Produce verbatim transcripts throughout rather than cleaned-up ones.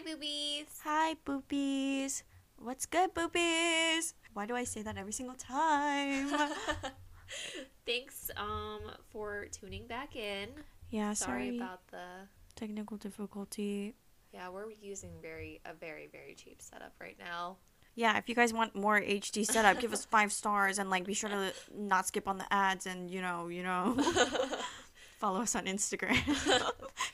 Hi, boobies. Hi, boobies. What's good, boobies? Why do I say that every single time? Thanks um for tuning back in. Yeah, sorry, sorry about the technical difficulty. Yeah, we're using very a very very cheap setup right now. Yeah, if you guys want more H D setup, give us five stars and like be sure to not skip on the ads and you know, you know, follow us on Instagram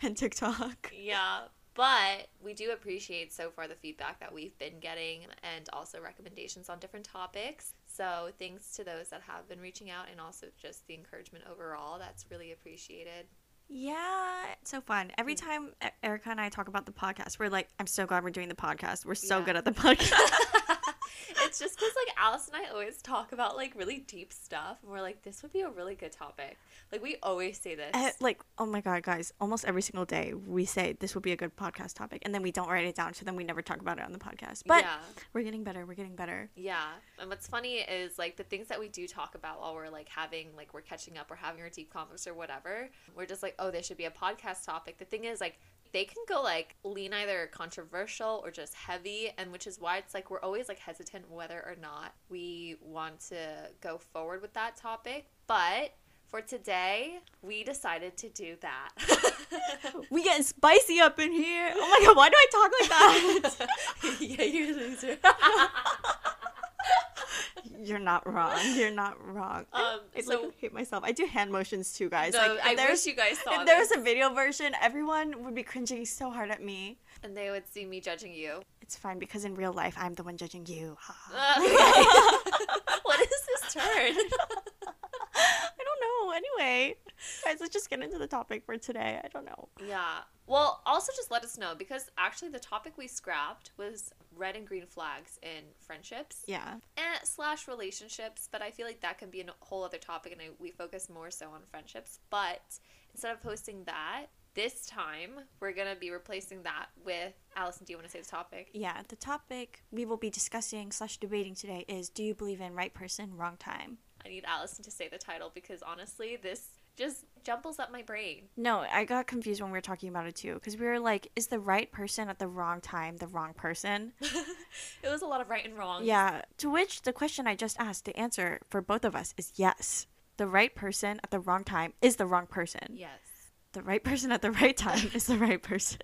and TikTok. Yeah. But we do appreciate so far the feedback that we've been getting and also recommendations on different topics. So thanks to those that have been reaching out and also just the encouragement overall. That's really appreciated. Yeah, it's so fun. Every time Erica and I talk about the podcast, we're like, I'm so glad we're doing the podcast. We're so yeah. good at the podcast. It's just because, like, Alice and I always talk about, like, really deep stuff. And we're like, this would be a really good topic. Like, we always say this. Uh, like, oh, my God, guys. Almost every single day we say this would be a good podcast topic. And then we don't write it down. So then we never talk about it on the podcast. But yeah. we're getting better. We're getting better. Yeah. And what's funny is, like, the things that we do talk about while we're, like, having, like, we're catching up or having our deep conference or whatever. We're just like, oh, there should be a podcast topic. The thing is, like, they can go, like, lean either controversial or just heavy, and which is why it's, like, we're always, like, hesitant whether or not we want to go forward with that topic. But for today, we decided to do that. We getting spicy up in here. Oh, my God, why do I talk like that? Yeah, you're a loser. You're not wrong. You're not wrong. Um, I, I so, like, hate myself. I do hand motions too, guys. No, like, I wish you guys saw If there was a video version, everyone would be cringing so hard at me. And they would see me judging you. It's fine because in real life, I'm the one judging you. uh, What is this turn? I don't know. Anyway, guys, let's just get into the topic for today. I don't know. Yeah. Well, also just let us know because actually the topic we scrapped was red and green flags in friendships. Yeah. And slash relationships, but I feel like that can be a whole other topic and I, we focus more so on friendships. But instead of posting that, this time we're going to be replacing that with, Allison, do you want to say the topic? Yeah, the topic we will be discussing slash debating today is, do you believe in right person, wrong time? I need Allison to say the title because honestly, this just jumbles up my brain. No, I got confused when we were talking about it too because we were like, is the right person at the wrong time the wrong person? It was a lot of right and wrong. Yeah, to which the question I just asked, the answer for both of us is yes. The right person at the wrong time is the wrong person. Yes. The right person at the right time is the right person.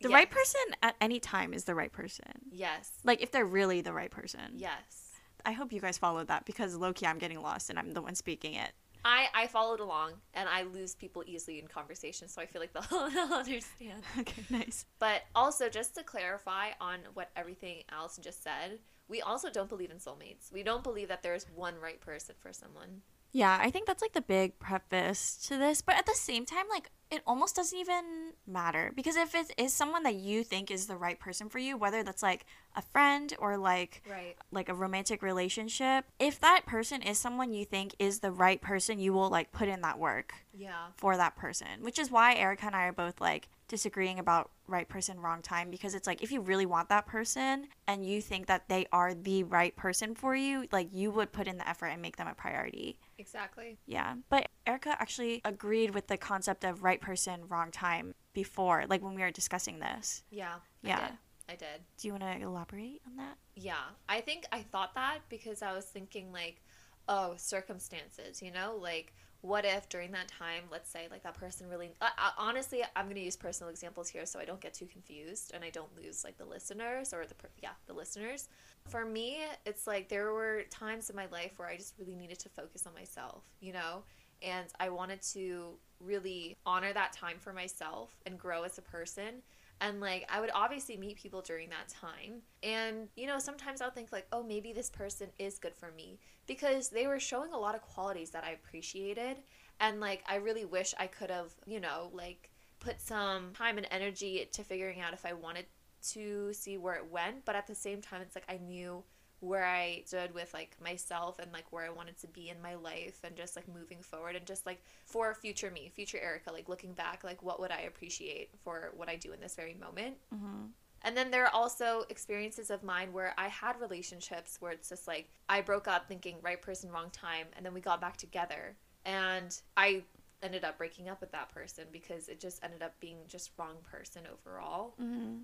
The yes. right person at any time is the right person. Yes. Like if they're really the right person. Yes. I hope you guys followed that because low-key I'm getting lost and I'm the one speaking it. I, I followed along, and I lose people easily in conversation, so I feel like they'll, they'll understand. Okay, nice. But also, just to clarify on what everything Allison just said, we also don't believe in soulmates. We don't believe that there is one right person for someone. Yeah, I think that's, like, the big preface to this. But at the same time, like, it almost doesn't even matter. Because if it is someone that you think is the right person for you, whether that's, like, a friend or, like, right. like a romantic relationship, if that person is someone you think is the right person, you will, like, put in that work yeah. for that person. Which is why Erica and I are both, like, disagreeing about right person, wrong time. Because it's, like, if you really want that person and you think that they are the right person for you, like, you would put in the effort and make them a priority. Exactly. Yeah. But Erica actually agreed with the concept of right person, wrong time before, like when we were discussing this. Yeah. Yeah. I did. I did. Do you want to elaborate on that? Yeah. I think I thought that because I was thinking like, oh, circumstances, you know, like what if during that time, let's say like that person really, uh, uh, honestly, I'm going to use personal examples here so I don't get too confused and I don't lose like the listeners or the, per- yeah, the listeners. For me, it's like there were times in my life where I just really needed to focus on myself, you know, and I wanted to really honor that time for myself and grow as a person. And, like, I would obviously meet people during that time. And, you know, sometimes I'll think, like, oh, maybe this person is good for me. Because they were showing a lot of qualities that I appreciated. And, like, I really wish I could have, you know, like, put some time and energy to figuring out if I wanted to see where it went. But at the same time, it's, like, I knew where I stood with, like, myself and, like, where I wanted to be in my life and just, like, moving forward and just, like, for future me, future Erica, like, looking back, like, what would I appreciate for what I do in this very moment? Mm-hmm. And then there are also experiences of mine where I had relationships where it's just, like, I broke up thinking right person, wrong time, and then we got back together. And I ended up breaking up with that person because it just ended up being just wrong person overall. Mm-hmm.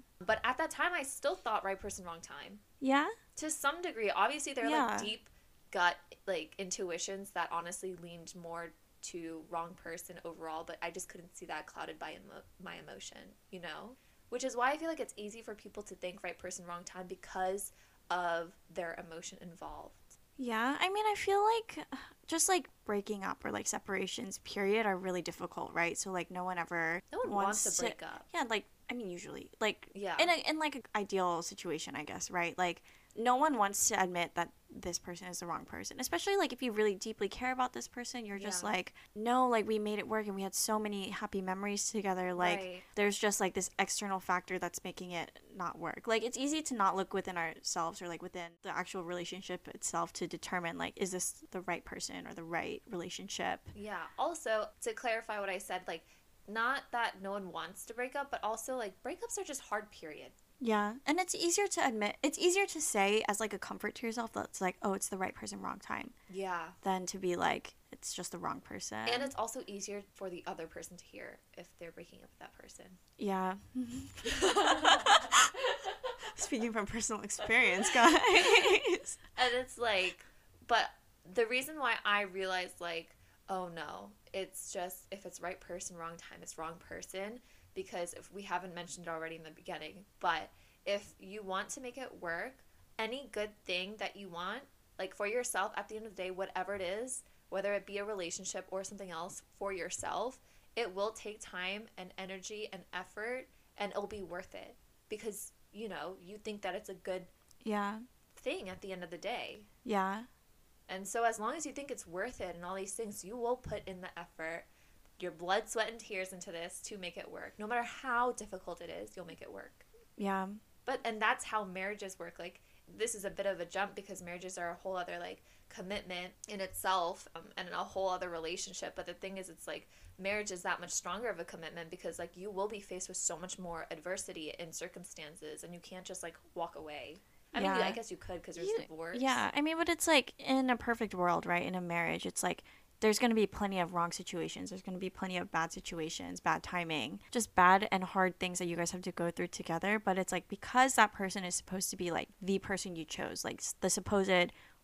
that time, I still thought right person, wrong time. Yeah? To some degree. Obviously, they're, yeah. like, deep gut, like, intuitions that honestly leaned more to wrong person overall, but I just couldn't see that clouded by emo- my emotion, you know? Which is why I feel like it's easy for people to think right person, wrong time because of their emotion involved. Yeah, I mean, I feel like just, like, breaking up or, like, separations, period, are really difficult, right? So, like, no one ever No one wants, wants to break to, up. Yeah, like, I mean, usually. Like, yeah. in, a, in, like, an ideal situation, I guess, right? Like, no one wants to admit that this person is the wrong person. Especially, like, if you really deeply care about this person, you're just yeah. like, no, like, we made it work and we had so many happy memories together. Like, right. there's just, like, this external factor that's making it not work. Like, it's easy to not look within ourselves or, like, within the actual relationship itself to determine, like, is this the right person or the right relationship? Yeah. Also, to clarify what I said, like, not that no one wants to break up, but also, like, breakups are just hard, period. Yeah, and it's easier to admit, it's easier to say as, like, a comfort to yourself that's like, oh, it's the right person, wrong time. Yeah. Than to be like, it's just the wrong person. And it's also easier for the other person to hear if they're breaking up with that person. Yeah. Speaking from personal experience, guys. And it's like, but the reason why I realized, like, oh, no, it's just if it's right person, wrong time, it's wrong person. Because if we haven't mentioned it already in the beginning, but if you want to make it work, any good thing that you want, like for yourself at the end of the day, whatever it is, whether it be a relationship or something else for yourself, it will take time and energy and effort and it'll be worth it because, you know, you think that it's a good yeah. thing at the end of the day. Yeah. And so as long as you think it's worth it and all these things, you will put in the effort, your blood, sweat, and tears into this to make it work. No matter how difficult it is, you'll make it work. Yeah. But, and that's how marriages work. Like, this is a bit of a jump because marriages are a whole other, like, commitment in itself um, and a whole other relationship. But the thing is, it's like marriage is that much stronger of a commitment because, like, you will be faced with so much more adversity and circumstances and you can't just, like, walk away. I yeah. mean, I guess you could because there's you, divorce. Yeah. I mean, but it's like in a perfect world, right? In a marriage, it's like, there's going to be plenty of wrong situations. There's going to be plenty of bad situations, bad timing, just bad and hard things that you guys have to go through together. But it's like because that person is supposed to be like the person you chose, like the supposed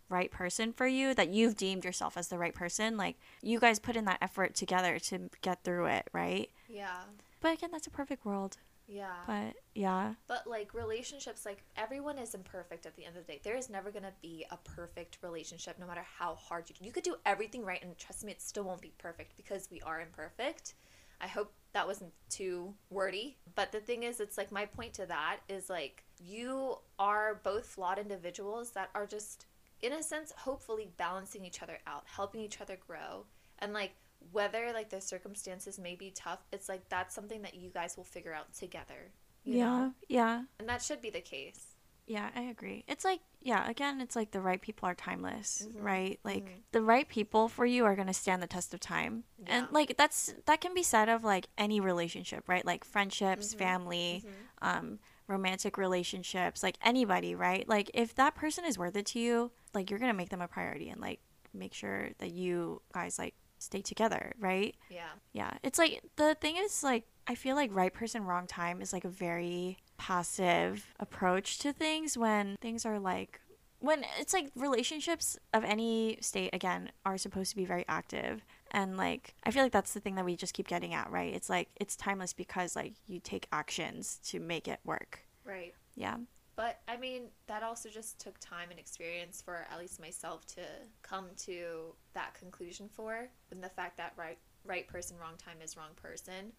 right person for you that you've deemed yourself as the right person, like you guys put in that effort together to get through it, right? Yeah. But again, that's a perfect world. Yeah. But yeah. But like relationships, like everyone is imperfect at the end of the day. There is never going to be a perfect relationship no matter how hard you do. You could do everything right and trust me, it still won't be perfect because we are imperfect. I hope that wasn't too wordy. But the thing is, it's like my point to that is like you are both flawed individuals that are just, in a sense, hopefully balancing each other out, helping each other grow. And like whether like the circumstances may be tough, it's like that's something that you guys will figure out together, you yeah know? Yeah, and that should be the case. Yeah, I agree. It's like, yeah, again, it's like the right people are timeless, mm-hmm. right? Like mm-hmm. the right people for you are going to stand the test of time. Yeah. And like that's that can be said of like any relationship, right? Like friendships, mm-hmm. family, mm-hmm. um romantic relationships, like anybody, right? Like if that person is worth it to you, like you're going to make them a priority and like make sure that you guys like stay together, right? Yeah. Yeah. It's like the thing is like I feel like right person, wrong time is like a very passive approach to things when things are like when it's like relationships of any state again are supposed to be very active. And like I feel like that's the thing that we just keep getting at, right? It's like it's timeless because like you take actions to make it work. Right. Yeah. But I mean, that also just took time and experience for at least myself to come to that conclusion for. And the fact that right right person, wrong time is wrong person.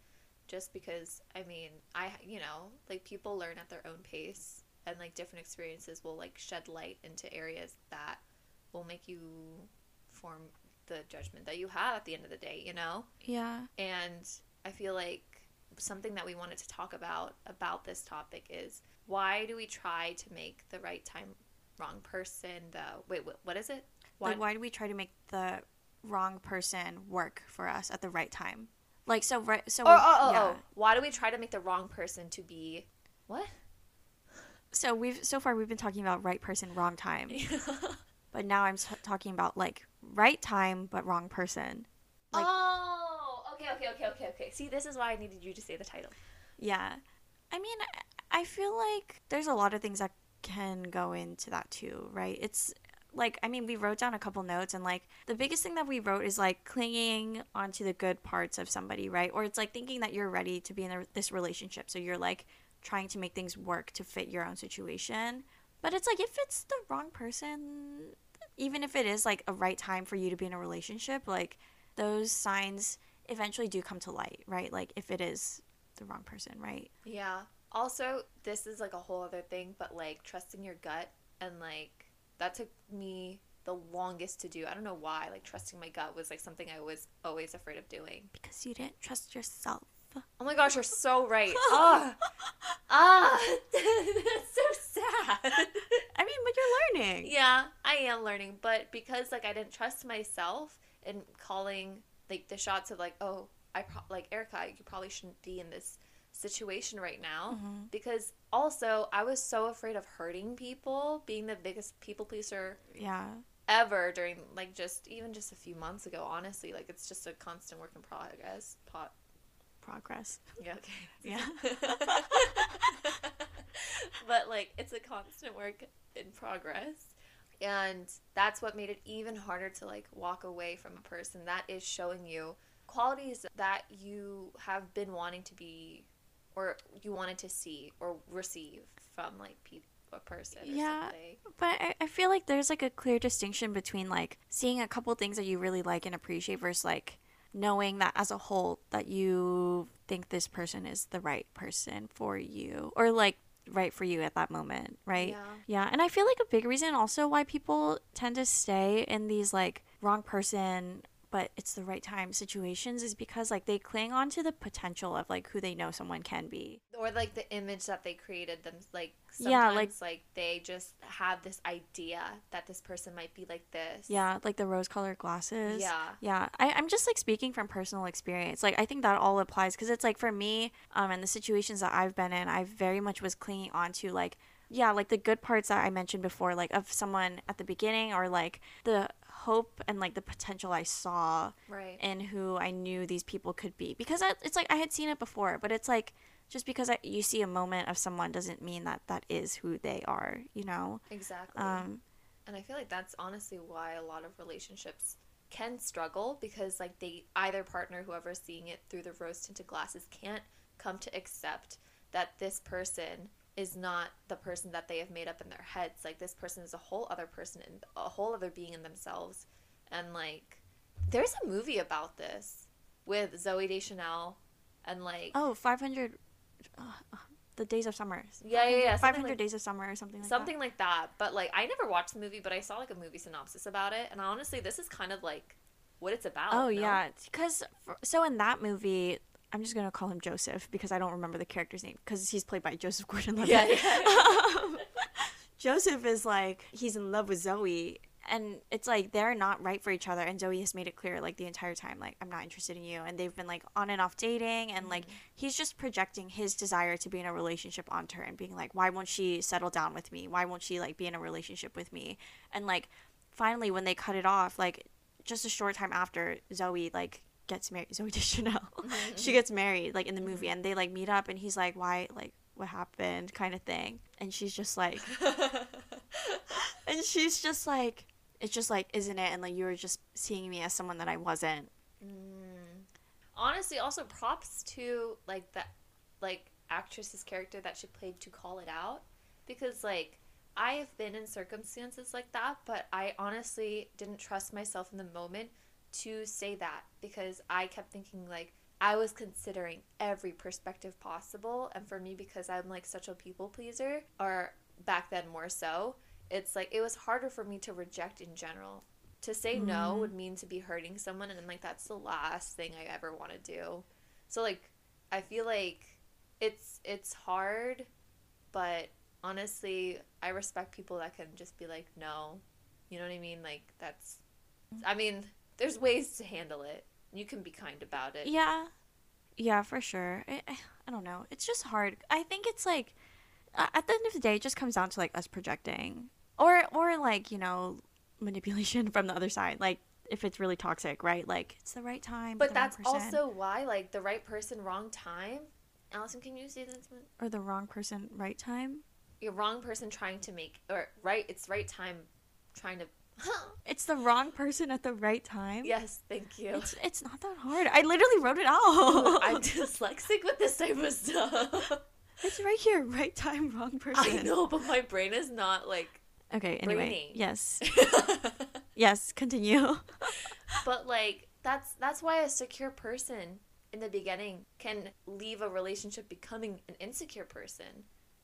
Just because, I mean, I, you know, like people learn at their own pace and like different experiences will like shed light into areas that will make you form the judgment that you have at the end of the day, you know? Yeah. And I feel like something that we wanted to talk about about this topic is why do we try to make the right time wrong person the wait what, what is it why, like, why do we try to make the wrong person work for us at the right time, like so right so oh, oh, oh, yeah. oh. why do we try to make the wrong person to be what so we've so far we've been talking about right person, wrong time. But now I'm t- talking about like right time but wrong person, like, oh Okay, okay, okay, okay, okay. See, this is why I needed you to say the title. Yeah. I mean, I feel like there's a lot of things that can go into that too, right? It's like, I mean, we wrote down a couple notes, and like the biggest thing that we wrote is like clinging onto the good parts of somebody, right? Or it's like thinking that you're ready to be in a, this relationship, so you're like trying to make things work to fit your own situation. But it's like, if it's the wrong person, even if it is like a right time for you to be in a relationship, like those signs eventually do come to light, right? Like if it is the wrong person, right? Yeah. Also, this is like a whole other thing, but like trusting your gut, and like that took me the longest to do. I don't know why. Like trusting my gut was like something I was always afraid of doing. Because you didn't trust yourself. Oh my gosh, you're so right. Ah, ah, that's so sad. I mean, but you're learning. Yeah, I am learning, but because like I didn't trust myself in calling like the shots of like, oh, I pro- like Erica, you probably shouldn't be in this situation right now. Mm-hmm. Because also I was so afraid of hurting people, being the biggest people pleaser yeah ever during like just even just a few months ago. Honestly, like it's just a constant work in progress. Pot. Progress. Yeah. Okay. Yeah. But like it's a constant work in progress, and that's what made it even harder to like walk away from a person that is showing you qualities that you have been wanting to be, or you wanted to see or receive from like people, a person or yeah something. But I, I feel like there's like a clear distinction between like seeing a couple things that you really like and appreciate versus like knowing that as a whole that you think this person is the right person for you, or like right for you at that moment, right? Yeah. Yeah. And I feel like a big reason also why people tend to stay in these like wrong person but it's the right time situations is because like they cling on to the potential of like who they know someone can be, or like the image that they created them, like sometimes yeah, like, like they just have this idea that this person might be like this. Yeah, like the rose colored glasses. Yeah. Yeah. I, I'm just like speaking from personal experience. Like I think that all applies, because it's like for me um, and the situations that I've been in, I very much was clinging on to like, yeah, like the good parts that I mentioned before, like of someone at the beginning, or like the hope and like the potential I saw right. in who I knew these people could be. Because I, it's like I had seen it before, but it's like just because I, you see a moment of someone doesn't mean that that is who they are, you know? Exactly. Um, and I feel like that's honestly why a lot of relationships can struggle, because like they, either partner, whoever's seeing it through the rose-tinted glasses, can't come to accept that this person is not the person that they have made up in their heads. Like this person is a whole other person, and a whole other being in themselves. And like there's a movie about this with Zooey Deschanel and like oh five hundred uh, the Days of Summer. Yeah, yeah, yeah. five hundred like, Days of Summer or something like something that. Something like that. But like I never watched the movie, but I saw like a movie synopsis about it, and honestly this is kind of like what it's about. Oh no? Yeah, cuz so in that movie, I'm just going to call him Joseph because I don't remember the character's name, because he's played by Joseph Gordon-Levitt. Yeah, yeah. um, Joseph is like, he's in love with Zooey, and it's like they're not right for each other, and Zooey has made it clear like the entire time, like, I'm not interested in you, and they've been like on and off dating, and like he's just projecting his desire to be in a relationship onto her and being like, why won't she settle down with me? Why won't she like be in a relationship with me? And like finally when they cut it off, like just a short time after, Zooey like gets married. Zooey Deschanel. Mm-hmm. She gets married like in the movie, and they like meet up, and he's like, why, like what happened, kind of thing, and she's just like and she's just like, it's just like, isn't it? And like, you were just seeing me as someone that I wasn't. Mm. Honestly, also props to like that like actress's character that she played to call it out, because like I have been in circumstances like that, but I honestly didn't trust myself in the moment to say that, because I kept thinking like I was considering every perspective possible, and for me, because I'm like such a people pleaser, or back then more so, it's like it was harder for me to reject in general. To say mm-hmm. no would mean to be hurting someone, and like that's the last thing I ever want to do. So like I feel like it's it's hard, but honestly I respect people that can just be like, no, you know what I mean? Like that's, I mean, there's ways to handle it. You can be kind about it. Yeah. Yeah, for sure. I, I don't know. It's just hard. I think it's like, at the end of the day, it just comes down to like us projecting. Or, or like, you know, manipulation from the other side. Like, if it's really toxic, right? Like, it's the right time. But that's also why, like, the right person, wrong time Allison, can you say that? Or the wrong person, right time? Your wrong person trying to make, or right, it's right time trying to. It's the wrong person at the right time? Yes, thank you. It's, it's not that hard. I literally wrote it out. I'm dyslexic with this type of stuff. It's right here, right time, wrong person. I know, but my brain is not like. Okay, anyway. Brainy. Yes. Yes, continue. But like, that's that's why a secure person in the beginning can leave a relationship becoming an insecure person.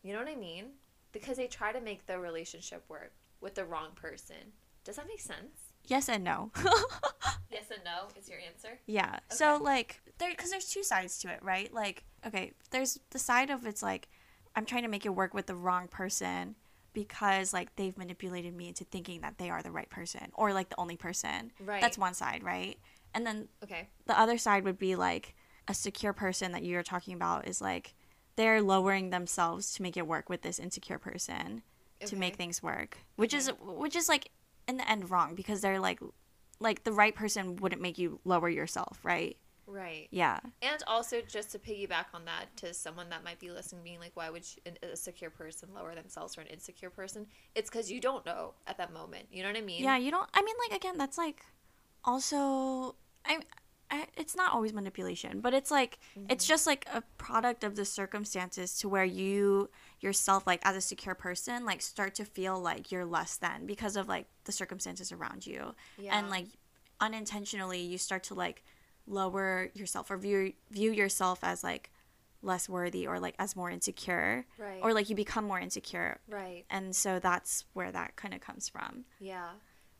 You know what I mean? Because they try to make the relationship work with the wrong person. Does that make sense? Yes and no. Yes and no is your answer? Yeah. Okay. So, like, there, because there's two sides to it, right? Like, okay, there's the side of it's like, I'm trying to make it work with the wrong person because, like, they've manipulated me into thinking that they are the right person or, like, the only person. Right. That's one side, right? And then okay. The other side would be, like, a secure person that you're talking about is, like, they're lowering themselves to make it work with this insecure person okay. to make things work, which okay. is, which is, like, in the end wrong because they're like like the right person wouldn't make you lower yourself, right? Right. Yeah. And also just to piggyback on that to someone that might be listening being like, why would a secure person lower themselves for an insecure person? It's because you don't know at that moment. You know what I mean? Yeah, you don't. I mean, like, again, that's like also I, I it's not always manipulation, but it's like mm-hmm. it's just like a product of the circumstances to where you yourself, like, as a secure person, like, start to feel like you're less than because of, like, the circumstances around you. Yeah. And, like, unintentionally you start to, like, lower yourself or view view yourself as, like, less worthy or, like, as more insecure. Right. Or, like, you become more insecure. Right. And so that's where that kind of comes from. Yeah.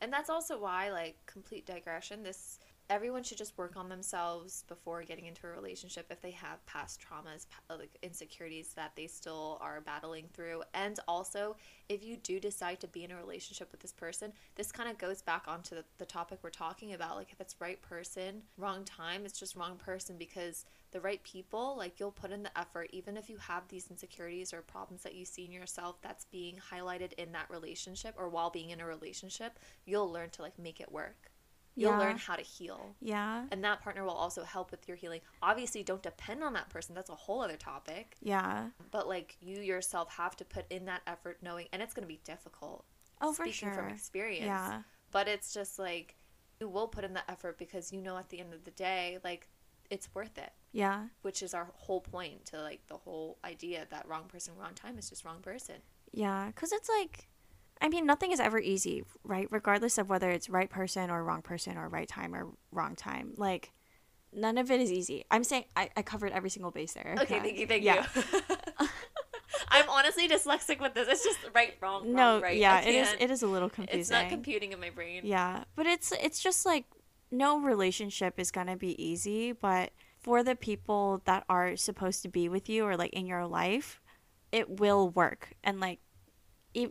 And that's also why, like, complete digression, this everyone should just work on themselves before getting into a relationship if they have past traumas, like, insecurities that they still are battling through. And also, if you do decide to be in a relationship with this person, this kind of goes back onto the, the topic we're talking about. Like, if it's right person, wrong time, it's just wrong person because the right people, like, you'll put in the effort. Even if you have these insecurities or problems that you see in yourself that's being highlighted in that relationship or while being in a relationship, you'll learn to, like, make it work. You'll yeah. learn how to heal. Yeah. And that partner will also help with your healing. Obviously, don't depend on that person. That's a whole other topic. Yeah. But, like, you yourself have to put in that effort knowing, and it's going to be difficult. Oh, for sure. Speaking from experience. Yeah. But it's just, like, you will put in the effort because you know at the end of the day, like, it's worth it. Yeah. Which is our whole point to, like, the whole idea that wrong person, wrong time is just wrong person. Yeah. Because it's, like, I mean, nothing is ever easy, right? Regardless of whether it's right person or wrong person or right time or wrong time. Like, none of it is easy. I'm saying I, I covered every single base there. Okay, yeah. thank you, thank yeah. you. I'm honestly dyslexic with this. It's just right, wrong, no, wrong, right. Yeah, it is, it is a little confusing. It's not computing in my brain. Yeah, but it's it's just like no relationship is going to be easy, but for the people that are supposed to be with you or, like, in your life, it will work. And, like,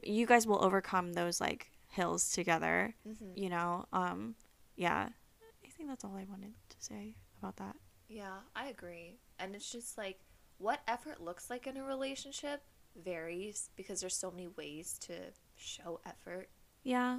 you guys will overcome those, like, hills together, mm-hmm. you know? Um, yeah. I think that's all I wanted to say about that. Yeah, I agree. And it's just, like, what effort looks like in a relationship varies because there's so many ways to show effort. Yeah,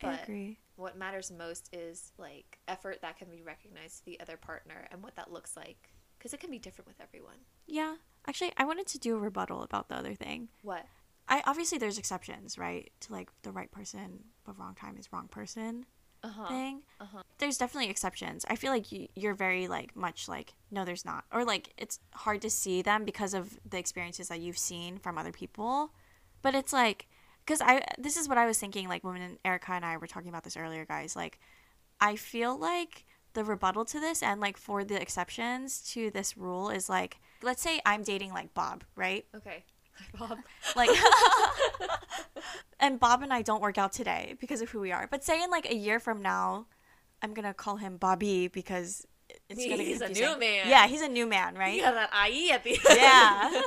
but I agree. What matters most is, like, effort that can be recognized to the other partner and what that looks like because it can be different with everyone. Yeah. Actually, I wanted to do a rebuttal about the other thing. What? I obviously there's exceptions, right, to, like, the right person but wrong time is wrong person uh-huh. thing. Uh-huh. There's definitely exceptions. I feel like you, you're very, like, much like, no, there's not. Or, like, it's hard to see them because of the experiences that you've seen from other people. But it's, like, because I this is what I was thinking, like, when Erica and I were talking about this earlier, guys. Like, I feel like the rebuttal to this and, like, for the exceptions to this rule is, like, let's say I'm dating, like, Bob, right? Okay. Bob. Like, and Bob and I don't work out today because of who we are. But say in, like, a year from now, I'm going to call him Bobby because it's going to be confusing. He's a new man. Yeah, he's a new man, right? Yeah, that I E at the end. Yeah.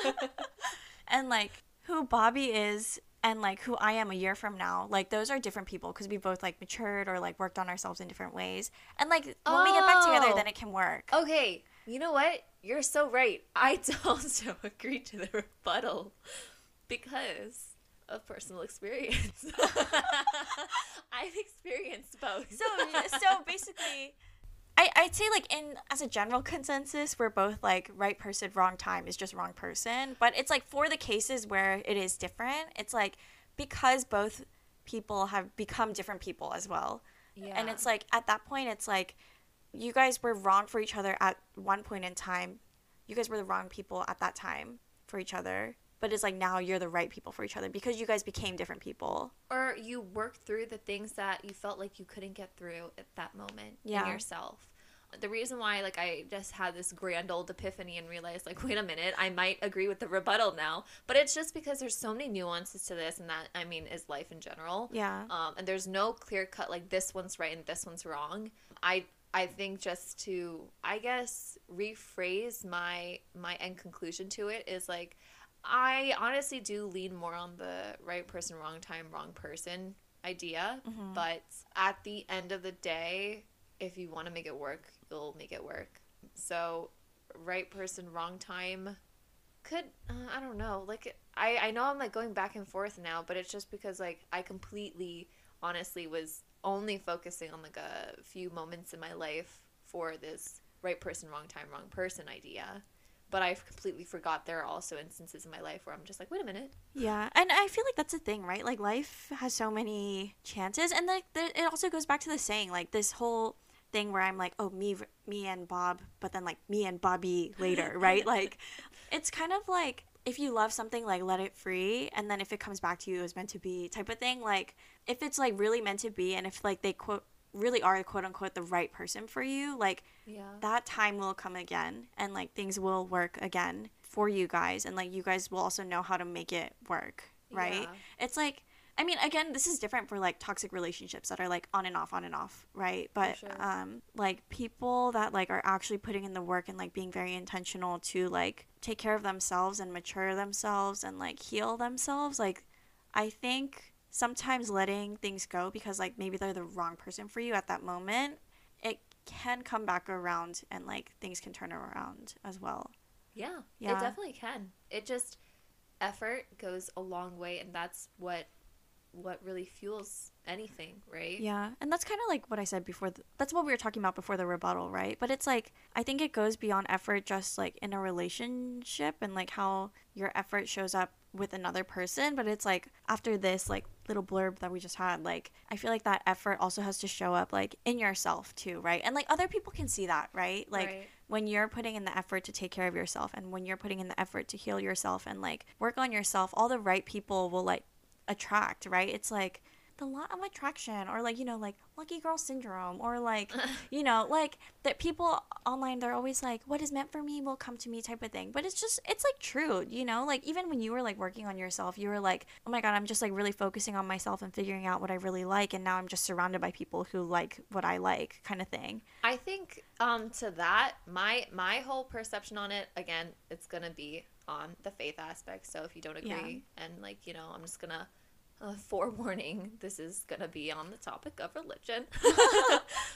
And, like, who Bobby is and, like, who I am a year from now, like, those are different people because we both, like, matured or, like, worked on ourselves in different ways. And, like, when oh. we get back together, then it can work. Okay. You know what? You're so right. I also agree to the rebuttal because of personal experience. I've experienced both. So, so basically, I, I'd say, like, in as a general consensus, we're both, like, right person, wrong time is just wrong person. But it's, like, for the cases where it is different, it's, like, because both people have become different people as well. Yeah. And it's, like, at that point, it's, like, you guys were wrong for each other at one point in time. You guys were the wrong people at that time for each other. But it's, like, now you're the right people for each other because you guys became different people. Or you worked through the things that you felt like you couldn't get through at that moment yeah. in yourself. The reason why, like, I just had this grand old epiphany and realized, like, wait a minute, I might agree with the rebuttal now. But it's just because there's so many nuances to this, and that, I mean, is life in general. Yeah. Um, and there's no clear cut, like, this one's right and this one's wrong. I... I think just to, I guess, rephrase my my end conclusion to it is, like, I honestly do lean more on the right person, wrong time, wrong person idea. Mm-hmm. But at the end of the day, if you want to make it work, you'll make it work. So right person, wrong time could, uh, I don't know. Like, I, I know I'm, like, going back and forth now, but it's just because, like, I completely, honestly, was only focusing on, like, a few moments in my life for this right person, wrong time, wrong person idea. But I've completely forgot there are also instances in my life where I'm just like, wait a minute. Yeah. And I feel like that's the thing, right? Like, life has so many chances. And, like, the, it also goes back to the saying, like, this whole thing where I'm like, oh, me, me and Bob, but then, like, me and Bobby later, right? Like, it's kind of like, if you love something, like, let it free, and then if it comes back to you, it was meant to be type of thing. Like, if it's, like, really meant to be, and if, like, they quote really are, quote unquote, the right person for you, like, yeah. that time will come again, and, like, things will work again for you guys, and, like, you guys will also know how to make it work, right? Yeah. It's, like, I mean, again, this is different for, like, toxic relationships that are, like, on and off, on and off, right? But, sure. um, like, people that, like, are actually putting in the work and, like, being very intentional to, like, take care of themselves and mature themselves and, like, heal themselves, like, I think sometimes letting things go because, like, maybe they're the wrong person for you at that moment, it can come back around and, like, things can turn around as well. Yeah, yeah. It definitely can. It just, effort goes a long way, and that's what... what really fuels anything, right? Yeah. And that's kind of like what I said before. The, that's what we were talking about before the rebuttal, right? But it's like, I think it goes beyond effort, just like in a relationship and like how your effort shows up with another person. But it's like after this like little blurb that we just had, like I feel like that effort also has to show up like in yourself too, right? And like other people can see that, right? Like right. when you're putting in the effort to take care of yourself and when you're putting in the effort to heal yourself and like work on yourself, all the right people will like attract, right? It's like the law of attraction or like, you know, like lucky girl syndrome or like, you know, like that people online, they're always like, what is meant for me will come to me type of thing. But it's just, it's like true, you know, like even when you were like working on yourself, you were like, oh my God, I'm just like really focusing on myself and figuring out what I really like. And now I'm just surrounded by people who like what I like kind of thing. I think um, to that, my, my whole perception on it, again, it's going to be on the faith aspect. So if you don't agree yeah. and like, you know, I'm just going to Uh, forewarning, this is gonna be on the topic of religion.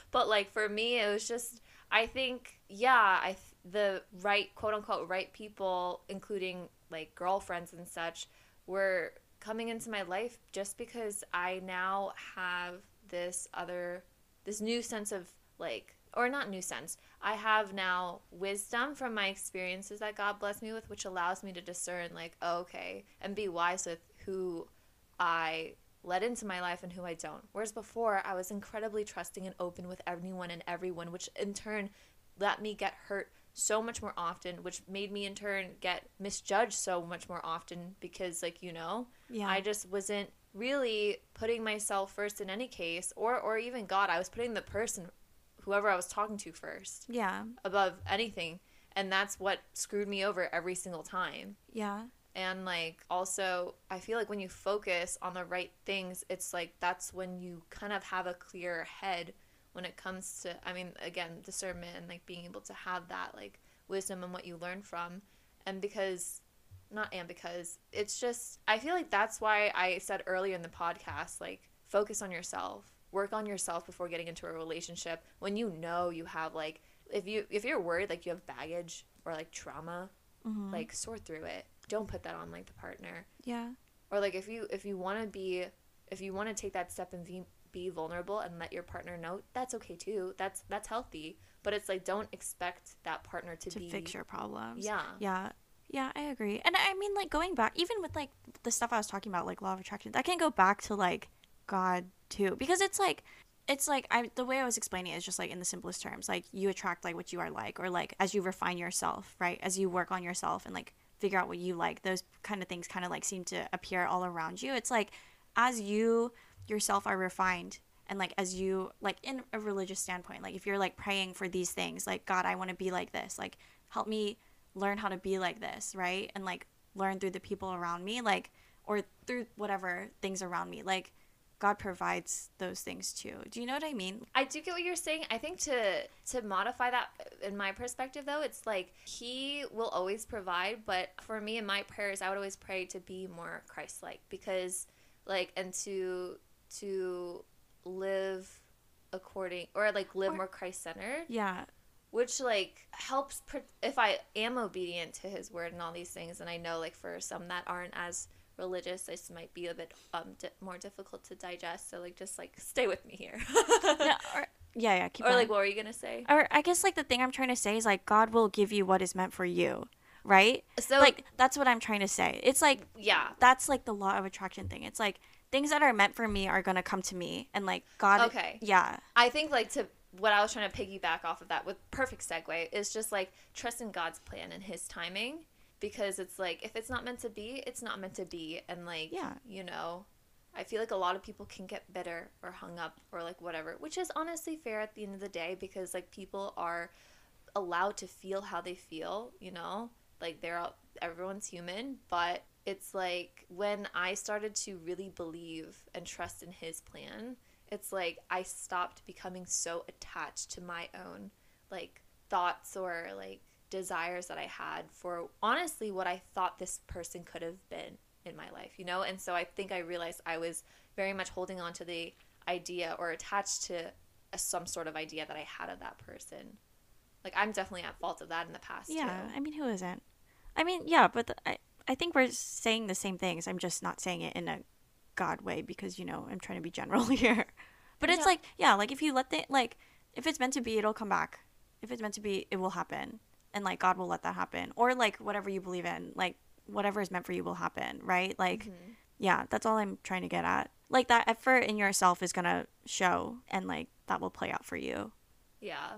But like for me, it was just I think yeah I th- the right quote unquote right people, including like girlfriends and such, were coming into my life just because I now have this other this new sense of like or not new sense I have now wisdom from my experiences that God blessed me with, which allows me to discern like oh, okay and be wise with who I let into my life and who I don't. Whereas before, I was incredibly trusting and open with anyone and everyone, which in turn let me get hurt so much more often, which made me in turn get misjudged so much more often because, like, you know, yeah. I just wasn't really putting myself first in any case or, or even God. I was putting the person, whoever I was talking to first, yeah, above anything. And that's what screwed me over every single time. Yeah. And, like, also, I feel like when you focus on the right things, it's, like, that's when you kind of have a clear head when it comes to, I mean, again, discernment and, like, being able to have that, like, wisdom and what you learn from. And because, not and because, it's just, I feel like that's why I said earlier in the podcast, like, focus on yourself. Work on yourself before getting into a relationship. When you know you have, like, if, you, if you're worried, like, you have baggage or, like, trauma, mm-hmm. like, sort through it. Don't put that on, like, the partner. Yeah. Or, like, if you if you want to be, if you want to take that step and be, be vulnerable and let your partner know that's okay too. That's that's healthy. But it's like, don't expect that partner to, to be... to fix your problems. Yeah. Yeah. Yeah, I agree. And I mean, like, going back, even with, like, the stuff I was talking about, like, law of attraction, that can go back to, like, God, too. Because it's, like, it's, like, I the way I was explaining it is just, like, in the simplest terms. Like, you attract, like, what you are like. Or, like, as you refine yourself, right? As you work on yourself and, like, figure out what you like, those kind of things kind of, like, seem to appear all around you. It's, like, as you yourself are refined and, like, as you, like, in a religious standpoint, like, if you're, like, praying for these things, like, God, I want to be like this. Like, help me learn how to be like this, right? And, like, learn through the people around me, like, or through whatever things around me, like, God provides those things too. Do you know what I mean? I do get what you're saying. I think to to modify that in my perspective, though, it's like, he will always provide, but for me in my prayers, I would always pray to be more Christ-like, because, like, and to to live according, or, like, live or, more Christ-centered. Yeah. Which, like, helps pre- if I am obedient to his word and all these things. And I know, like, for some that aren't as religious, this might be a bit um, di- more difficult to digest. So, like, just, like, stay with me here. no, or, yeah, yeah. Keep or, on. Like, what were you going to say? Or I guess, like, the thing I'm trying to say is, like, God will give you what is meant for you, right? So, like, that's what I'm trying to say. It's, like, yeah, that's, like, the law of attraction thing. It's, like, things that are meant for me are going to come to me. And, like, God. Okay. Yeah. I think, like, to... what I was trying to piggyback off of that with perfect segue is just, like, trust in God's plan and his timing, because it's like, if it's not meant to be, it's not meant to be. And, like, yeah, you know, I feel like a lot of people can get bitter or hung up or, like, whatever, which is honestly fair at the end of the day, because, like, people are allowed to feel how they feel, you know, like, they're all, everyone's human. But it's like, when I started to really believe and trust in his plan, it's like, I stopped becoming so attached to my own, like, thoughts or, like, desires that I had for, honestly, what I thought this person could have been in my life, you know? And so I think I realized I was very much holding on to the idea or attached to a, some sort of idea that I had of that person. Like, I'm definitely at fault of that in the past, yeah, too. Yeah, I mean, who isn't? I mean, yeah, but the, I, I think we're saying the same things. I'm just not saying it in a God way, because, you know, I'm trying to be general here, but it's, yeah, like, yeah, like, if you let the, like, if it's meant to be, it'll come back. If it's meant to be, it will happen. And, like, God will let that happen, or, like, whatever you believe in, like, whatever is meant for you will happen, right? Like, mm-hmm. Yeah, that's all I'm trying to get at. Like, that effort in yourself is gonna show, and, like, that will play out for you. Yeah.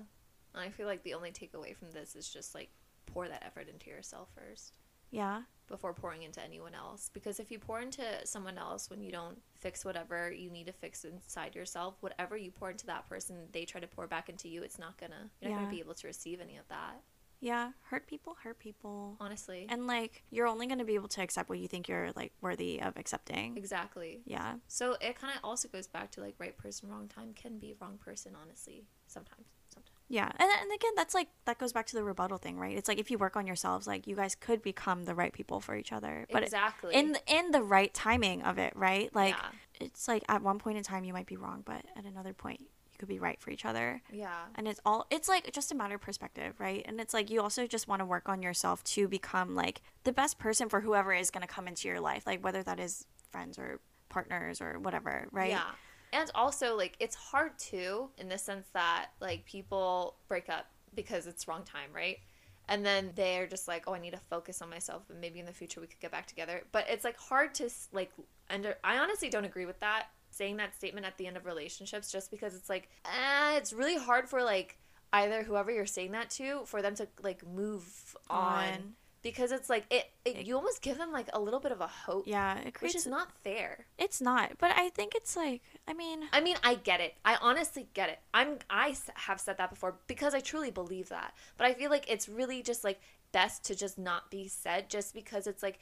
And I feel like the only takeaway from this is just, like, pour that effort into yourself first. Yeah. Before pouring into anyone else. Because if you pour into someone else when you don't fix whatever you need to fix inside yourself, whatever you pour into that person, they try to pour back into you, it's not gonna, you're yeah. not gonna be able to receive any of that. Yeah. Hurt people hurt people. Honestly. And, like, you're only gonna be able to accept what you think you're, like, worthy of accepting. Exactly. Yeah. So it kind of also goes back to, like, right person, wrong time. Can be wrong person, honestly, sometimes. Yeah. And, and again, that's, like, that goes back to the rebuttal thing, right? It's like, if you work on yourselves, like, you guys could become the right people for each other. But exactly. It, in, the, in the right timing of it, right? Like, yeah. It's like, at one point in time, you might be wrong, but at another point, you could be right for each other. Yeah. And it's all, it's like, just a matter of perspective, right? And it's like, you also just want to work on yourself to become, like, the best person for whoever is going to come into your life, like, whether that is friends or partners or whatever, right? Yeah. And also, like, it's hard, too, in the sense that, like, people break up because it's wrong time, right? And then they're just like, oh, I need to focus on myself, and maybe in the future we could get back together. But it's, like, hard to, like, under. I honestly don't agree with that, saying that statement at the end of relationships, just because it's, like, eh, it's really hard for, like, either whoever you're saying that to, for them to, like, move on. on. Because it's like, it, it, you almost give them, like, a little bit of a hope. Yeah. It creates, which is not fair. It's not. But I think it's like, I mean. I mean, I get it. I honestly get it. I'm, I have said that before because I truly believe that. But I feel like it's really just, like, best to just not be said, just because it's like,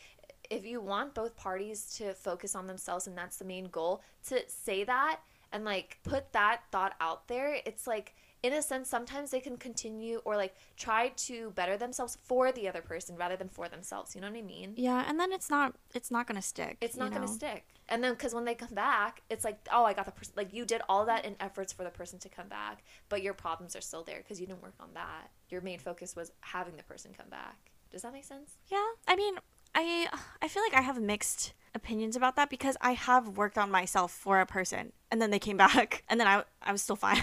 if you want both parties to focus on themselves and that's the main goal, to say that and, like, put that thought out there, it's like, in a sense, sometimes they can continue or, like, try to better themselves for the other person rather than for themselves. You know what I mean? Yeah, and then it's not it's not going to stick. It's not going to stick. And then because when they come back, it's like, oh, I got the person. Like, you did all that in efforts for the person to come back, but your problems are still there because you didn't work on that. Your main focus was having the person come back. Does that make sense? Yeah. I mean, I I feel like I have mixed opinions about that, because I have worked on myself for a person and then they came back and then I, I was still fine.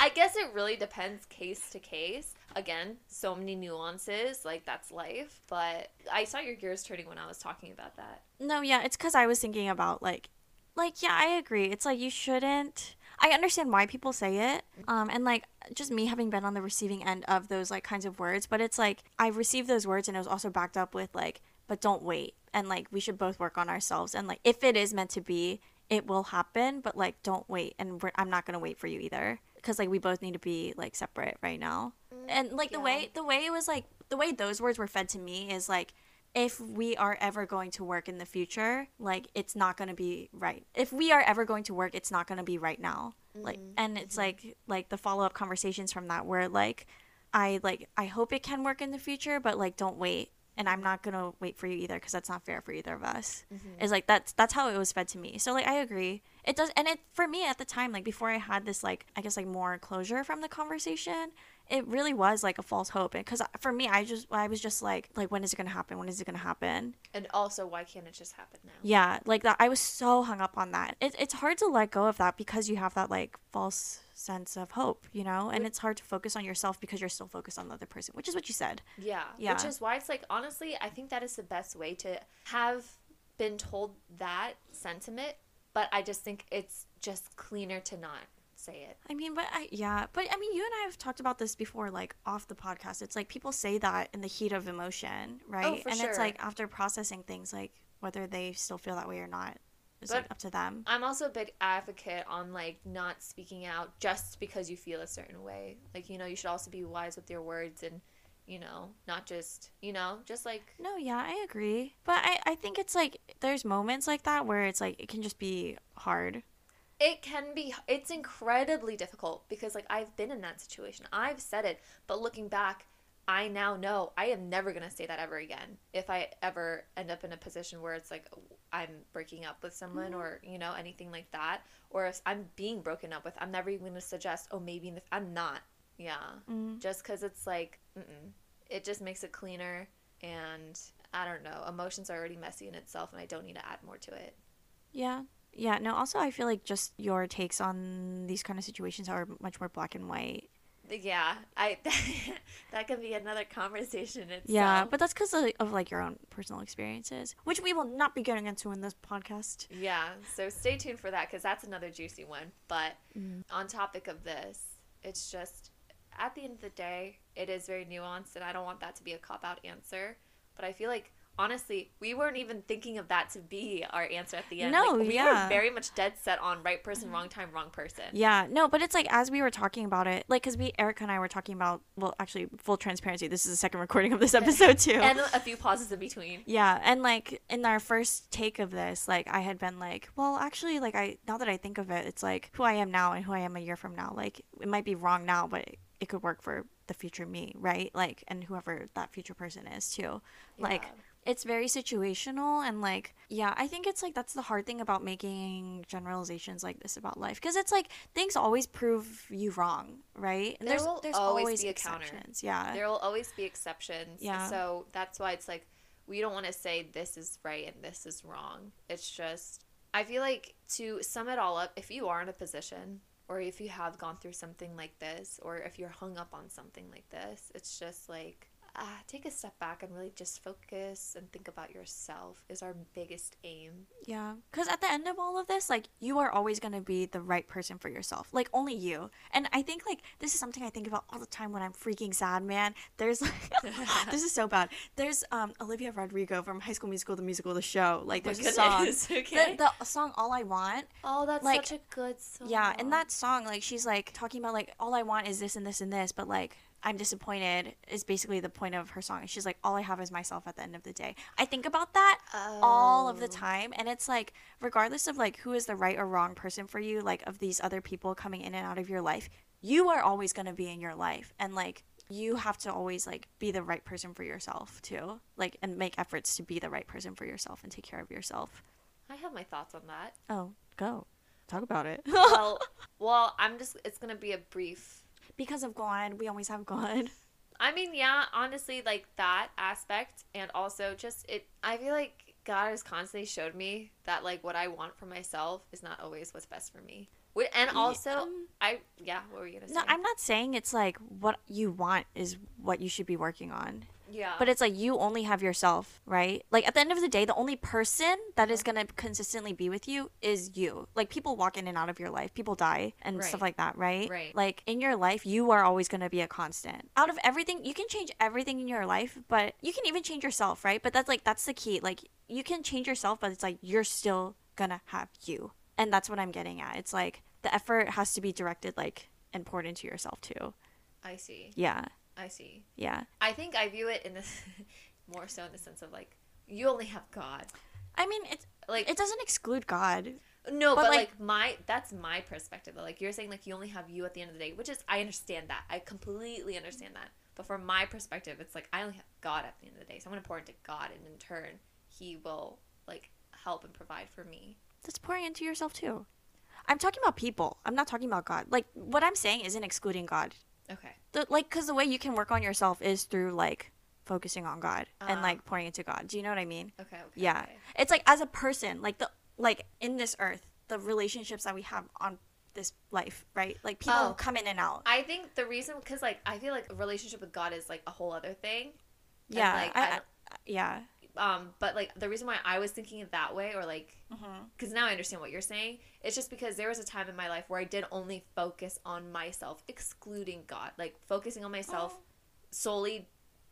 I guess it really depends case to case. Again, so many nuances, like that's life. But I saw your gears turning when I was talking about that. No, yeah, it's because I was thinking about like, like, yeah, I agree. It's like you shouldn't. I understand why people say it. Um, and like just me having been on the receiving end of those like kinds of words. But it's like I received those words and it was also backed up with like, but don't wait. And like we should both work on ourselves. And like if it is meant to be, it will happen. But like don't wait. And we're, I'm not going to wait for you either. Because like we both need to be like separate right now. And like yeah. the way the way it was like the way those words were fed to me is like, if we are ever going to work in the future, like it's not going to be right. If we are ever going to work, it's not going to be right now. Mm-hmm. Like, and it's mm-hmm. like like the follow up conversations from that were like, I like I hope it can work in the future, but like don't wait. And I'm not going to wait for you either, because that's not fair for either of us. Mm-hmm. It's like that's that's how it was fed to me. So like I agree. It does, and it for me at the time, like before I had this like I guess like more closure from the conversation, it really was like a false hope. Because for me, I just I was just like like when is it gonna happen? When is it gonna happen? And also, why can't it just happen now? Yeah, like that. I was so hung up on that. It, it's hard to let go of that because you have that like false sense of hope, you know, and it's hard to focus on yourself because you're still focused on the other person, which is what you said. Yeah, yeah. Which is why it's like, honestly, I think that is the best way to have been told that sentiment. But I just think it's just cleaner to not say it. I mean, but I, yeah, but I mean, you and I have talked about this before, like off the podcast. It's like people say that in the heat of emotion, right? Oh, for and sure. It's like after processing things, like whether they still feel that way or not is like up to them. I'm also a big advocate on like not speaking out just because you feel a certain way. Like, you know, you should also be wise with your words and, you know, not just, you know, just like. No, yeah, I agree. But I, I think it's like there's moments like that where it's like it can just be hard. It can be. It's incredibly difficult because, like, I've been in that situation. I've said it. But looking back, I now know I am never going to say that ever again if I ever end up in a position where it's like I'm breaking up with someone mm-hmm. or, you know, anything like that. Or if I'm being broken up with, I'm never even going to suggest, oh, maybe in the f- I'm not. Yeah. Mm-hmm. Just because it's like, mm-mm. It just makes it cleaner. And I don't know. Emotions are already messy in itself, and I don't need to add more to it. Yeah. Yeah, no, also I feel like just your takes on these kind of situations are much more black and white. Yeah, I that could be another conversation itself. Yeah, but that's because of, of, like, your own personal experiences, which we will not be getting into in this podcast. Yeah, so stay tuned for that, because that's another juicy one. But mm. on topic of this, it's just, at the end of the day, it is very nuanced, and I don't want that to be a cop-out answer, but I feel like, honestly, we weren't even thinking of that to be our answer at the end. No, like, we yeah. were very much dead set on right person, wrong time, wrong person. Yeah, no, but it's like as we were talking about it, like because we, Erica and I were talking about, well, actually, full transparency, this is the second recording of this episode too. And a few pauses in between. Yeah, and like in our first take of this, like I had been like, well, actually, like I now that I think of it, it's like who I am now and who I am a year from now. Like it might be wrong now, but it, it could work for the future me, right? Like, and whoever that future person is too. Yeah. Like. It's very situational and, like, yeah, I think it's, like, that's the hard thing about making generalizations like this about life. Because it's, like, things always prove you wrong, right? And there there's, will there's always, always be exceptions. A counter. Yeah. There will always be exceptions. Yeah. So that's why it's, like, we don't want to say this is right and this is wrong. It's just, I feel like to sum it all up, if you are in a position or if you have gone through something like this or if you're hung up on something like this, it's just, like, Uh, take a step back and really just focus and think about yourself is our biggest aim. Yeah, because at the end of all of this, like, you are always going to be the right person for yourself. Like, only you. And I think, like, this is something I think about all the time when I'm freaking sad, man. There's, like, this is so bad. There's um, Olivia Rodrigo from High School Musical, the musical, the show. Like, there's a song. Okay. The, the song All I Want. Oh, that's like, such a good song. Yeah, and that song, like, she's, like, talking about, like, all I want is this and this and this, but, like, I'm disappointed is basically the point of her song. She's like, all I have is myself at the end of the day. I think about that oh. all of the time. And it's like, regardless of like who is the right or wrong person for you, like of these other people coming in and out of your life, you are always going to be in your life. And like, you have to always like be the right person for yourself too. Like, and make efforts to be the right person for yourself and take care of yourself. I have my thoughts on that. Oh, go. Talk about it. well, well, I'm just, it's going to be a brief Because of God, we always have God. I mean, yeah, honestly, like, that aspect, and also just it, I feel like God has constantly showed me that, like, what I want for myself is not always what's best for me. And also, um, I, yeah, what were you going to say? No, I'm not saying it's, like, what you want is what you should be working on. Yeah. But it's, like, you only have yourself, right? Like, at the end of the day, the only person that is going to consistently be with you is you. Like, people walk in and out of your life. People die and right. stuff like that, right? Right. Like, in your life, you are always going to be a constant. Out of everything, you can change everything in your life, but you can even change yourself, right? But that's, like, that's the key. Like, you can change yourself, but it's, like, you're still going to have you. And that's what I'm getting at. It's, like, the effort has to be directed, like, and poured into yourself, too. I see. Yeah. I see. Yeah. I think I view it in this more so in the sense of, like, you only have God. I mean, it's like, it doesn't exclude God. No, but, but like, like my that's my perspective. Like, you're saying, like, you only have you at the end of the day, which is, I understand that. I completely understand that. But from my perspective, it's like, I only have God at the end of the day. So I'm going to pour into God, and in turn, he will, like, help and provide for me. That's pouring into yourself, too. I'm talking about people. I'm not talking about God. Like, what I'm saying isn't excluding God. Okay. The, like, because the way you can work on yourself is through, like, focusing on God uh, and, like, pouring into God. Do you know what I mean? Okay. okay yeah. Okay. It's, like, as a person, like, the like in this earth, the relationships that we have on this life, right? Like, people oh, come in and out. I think the reason, because, like, I feel like a relationship with God is, like, a whole other thing. Yeah. And, like, I, I, I, yeah. Um, but, like, the reason why I was thinking it that way, or, like, because mm-hmm. now I understand what you're saying, it's just because there was a time in my life where I did only focus on myself, excluding God. Like, focusing on myself oh. solely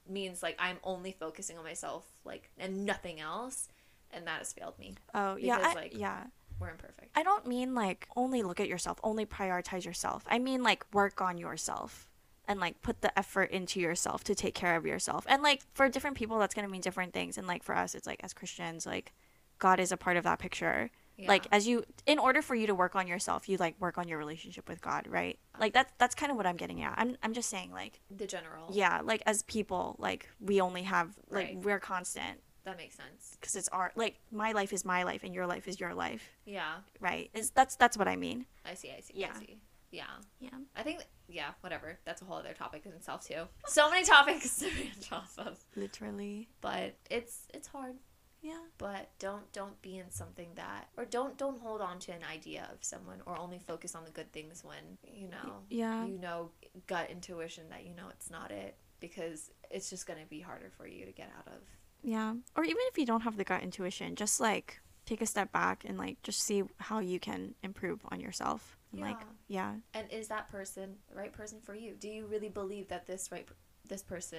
means, like, I'm only focusing on myself, like, and nothing else, and that has failed me. Oh, because, yeah. Because, like, yeah. we're imperfect. I don't mean, like, only look at yourself, only prioritize yourself. I mean, like, work on yourself. And, like, put the effort into yourself to take care of yourself. And, like, for different people, that's going to mean different things. And, like, for us, it's, like, as Christians, like, God is a part of that picture. Yeah. Like, as you – in order for you to work on yourself, you, like, work on your relationship with God, right? Like, that's, that's kind of what I'm getting at. I'm I'm just saying, like – the general. Yeah. Like, as people, like, we only have – like, right. we're constant. That makes sense. Because it's our – like, my life is my life and your life is your life. Yeah. Right? It's, that's, that's what I mean. I see. I see. Yeah. I see. Yeah. Yeah. I think, yeah, whatever. That's a whole other topic in itself, too. So many topics to branch off of. Literally. But it's it's hard. Yeah. But don't don't be in something that, or don't don't hold on to an idea of someone, or only focus on the good things when, you know, yeah. you know, gut intuition that, you know, it's not it, because it's just going to be harder for you to get out of. Yeah. Or even if you don't have the gut intuition, just, like, take a step back and, like, just see how you can improve on yourself. Yeah. Like, yeah. And is that person the right person for you? Do you really believe that this right this person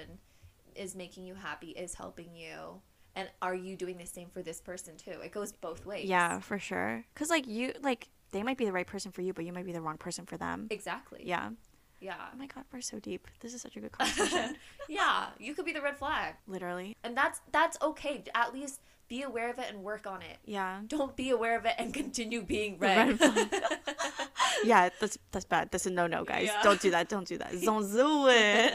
is making you happy, is helping you? And are you doing the same for this person too? It goes both ways. Yeah, for sure. Because, like, you, like, they might be the right person for you, but you might be the wrong person for them. Exactly. Yeah. Yeah. Oh my God, we're so deep. This is such a good conversation. Yeah, you could be the red flag. Literally. And that's that's okay. At least be aware of it and work on it. Yeah. Don't be aware of it and continue being red. red Yeah, that's that's bad. That's a no-no, guys. Yeah. Don't do that. Don't do that. Don't do it.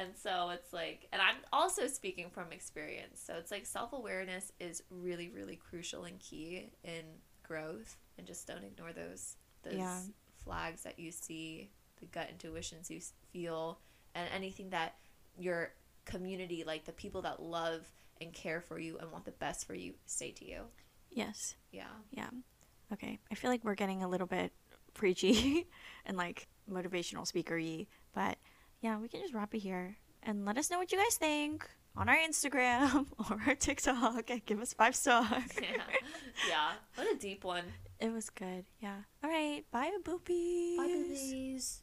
And so it's like, and I'm also speaking from experience. So it's like, self-awareness is really, really crucial and key in growth. And just don't ignore those those yeah. flags that you see. The gut intuitions you feel, and anything that your community, like the people that love and care for you and want the best for you, say to you. Yes. Yeah. Yeah. Okay. I feel like we're getting a little bit preachy and, like, motivational speaker-y, but yeah, we can just wrap it here, and let us know what you guys think on our Instagram or our TikTok, and give us five stars. Yeah. Yeah. What a deep one. It was good. Yeah. All right. Bye, boobies. Bye, boobies.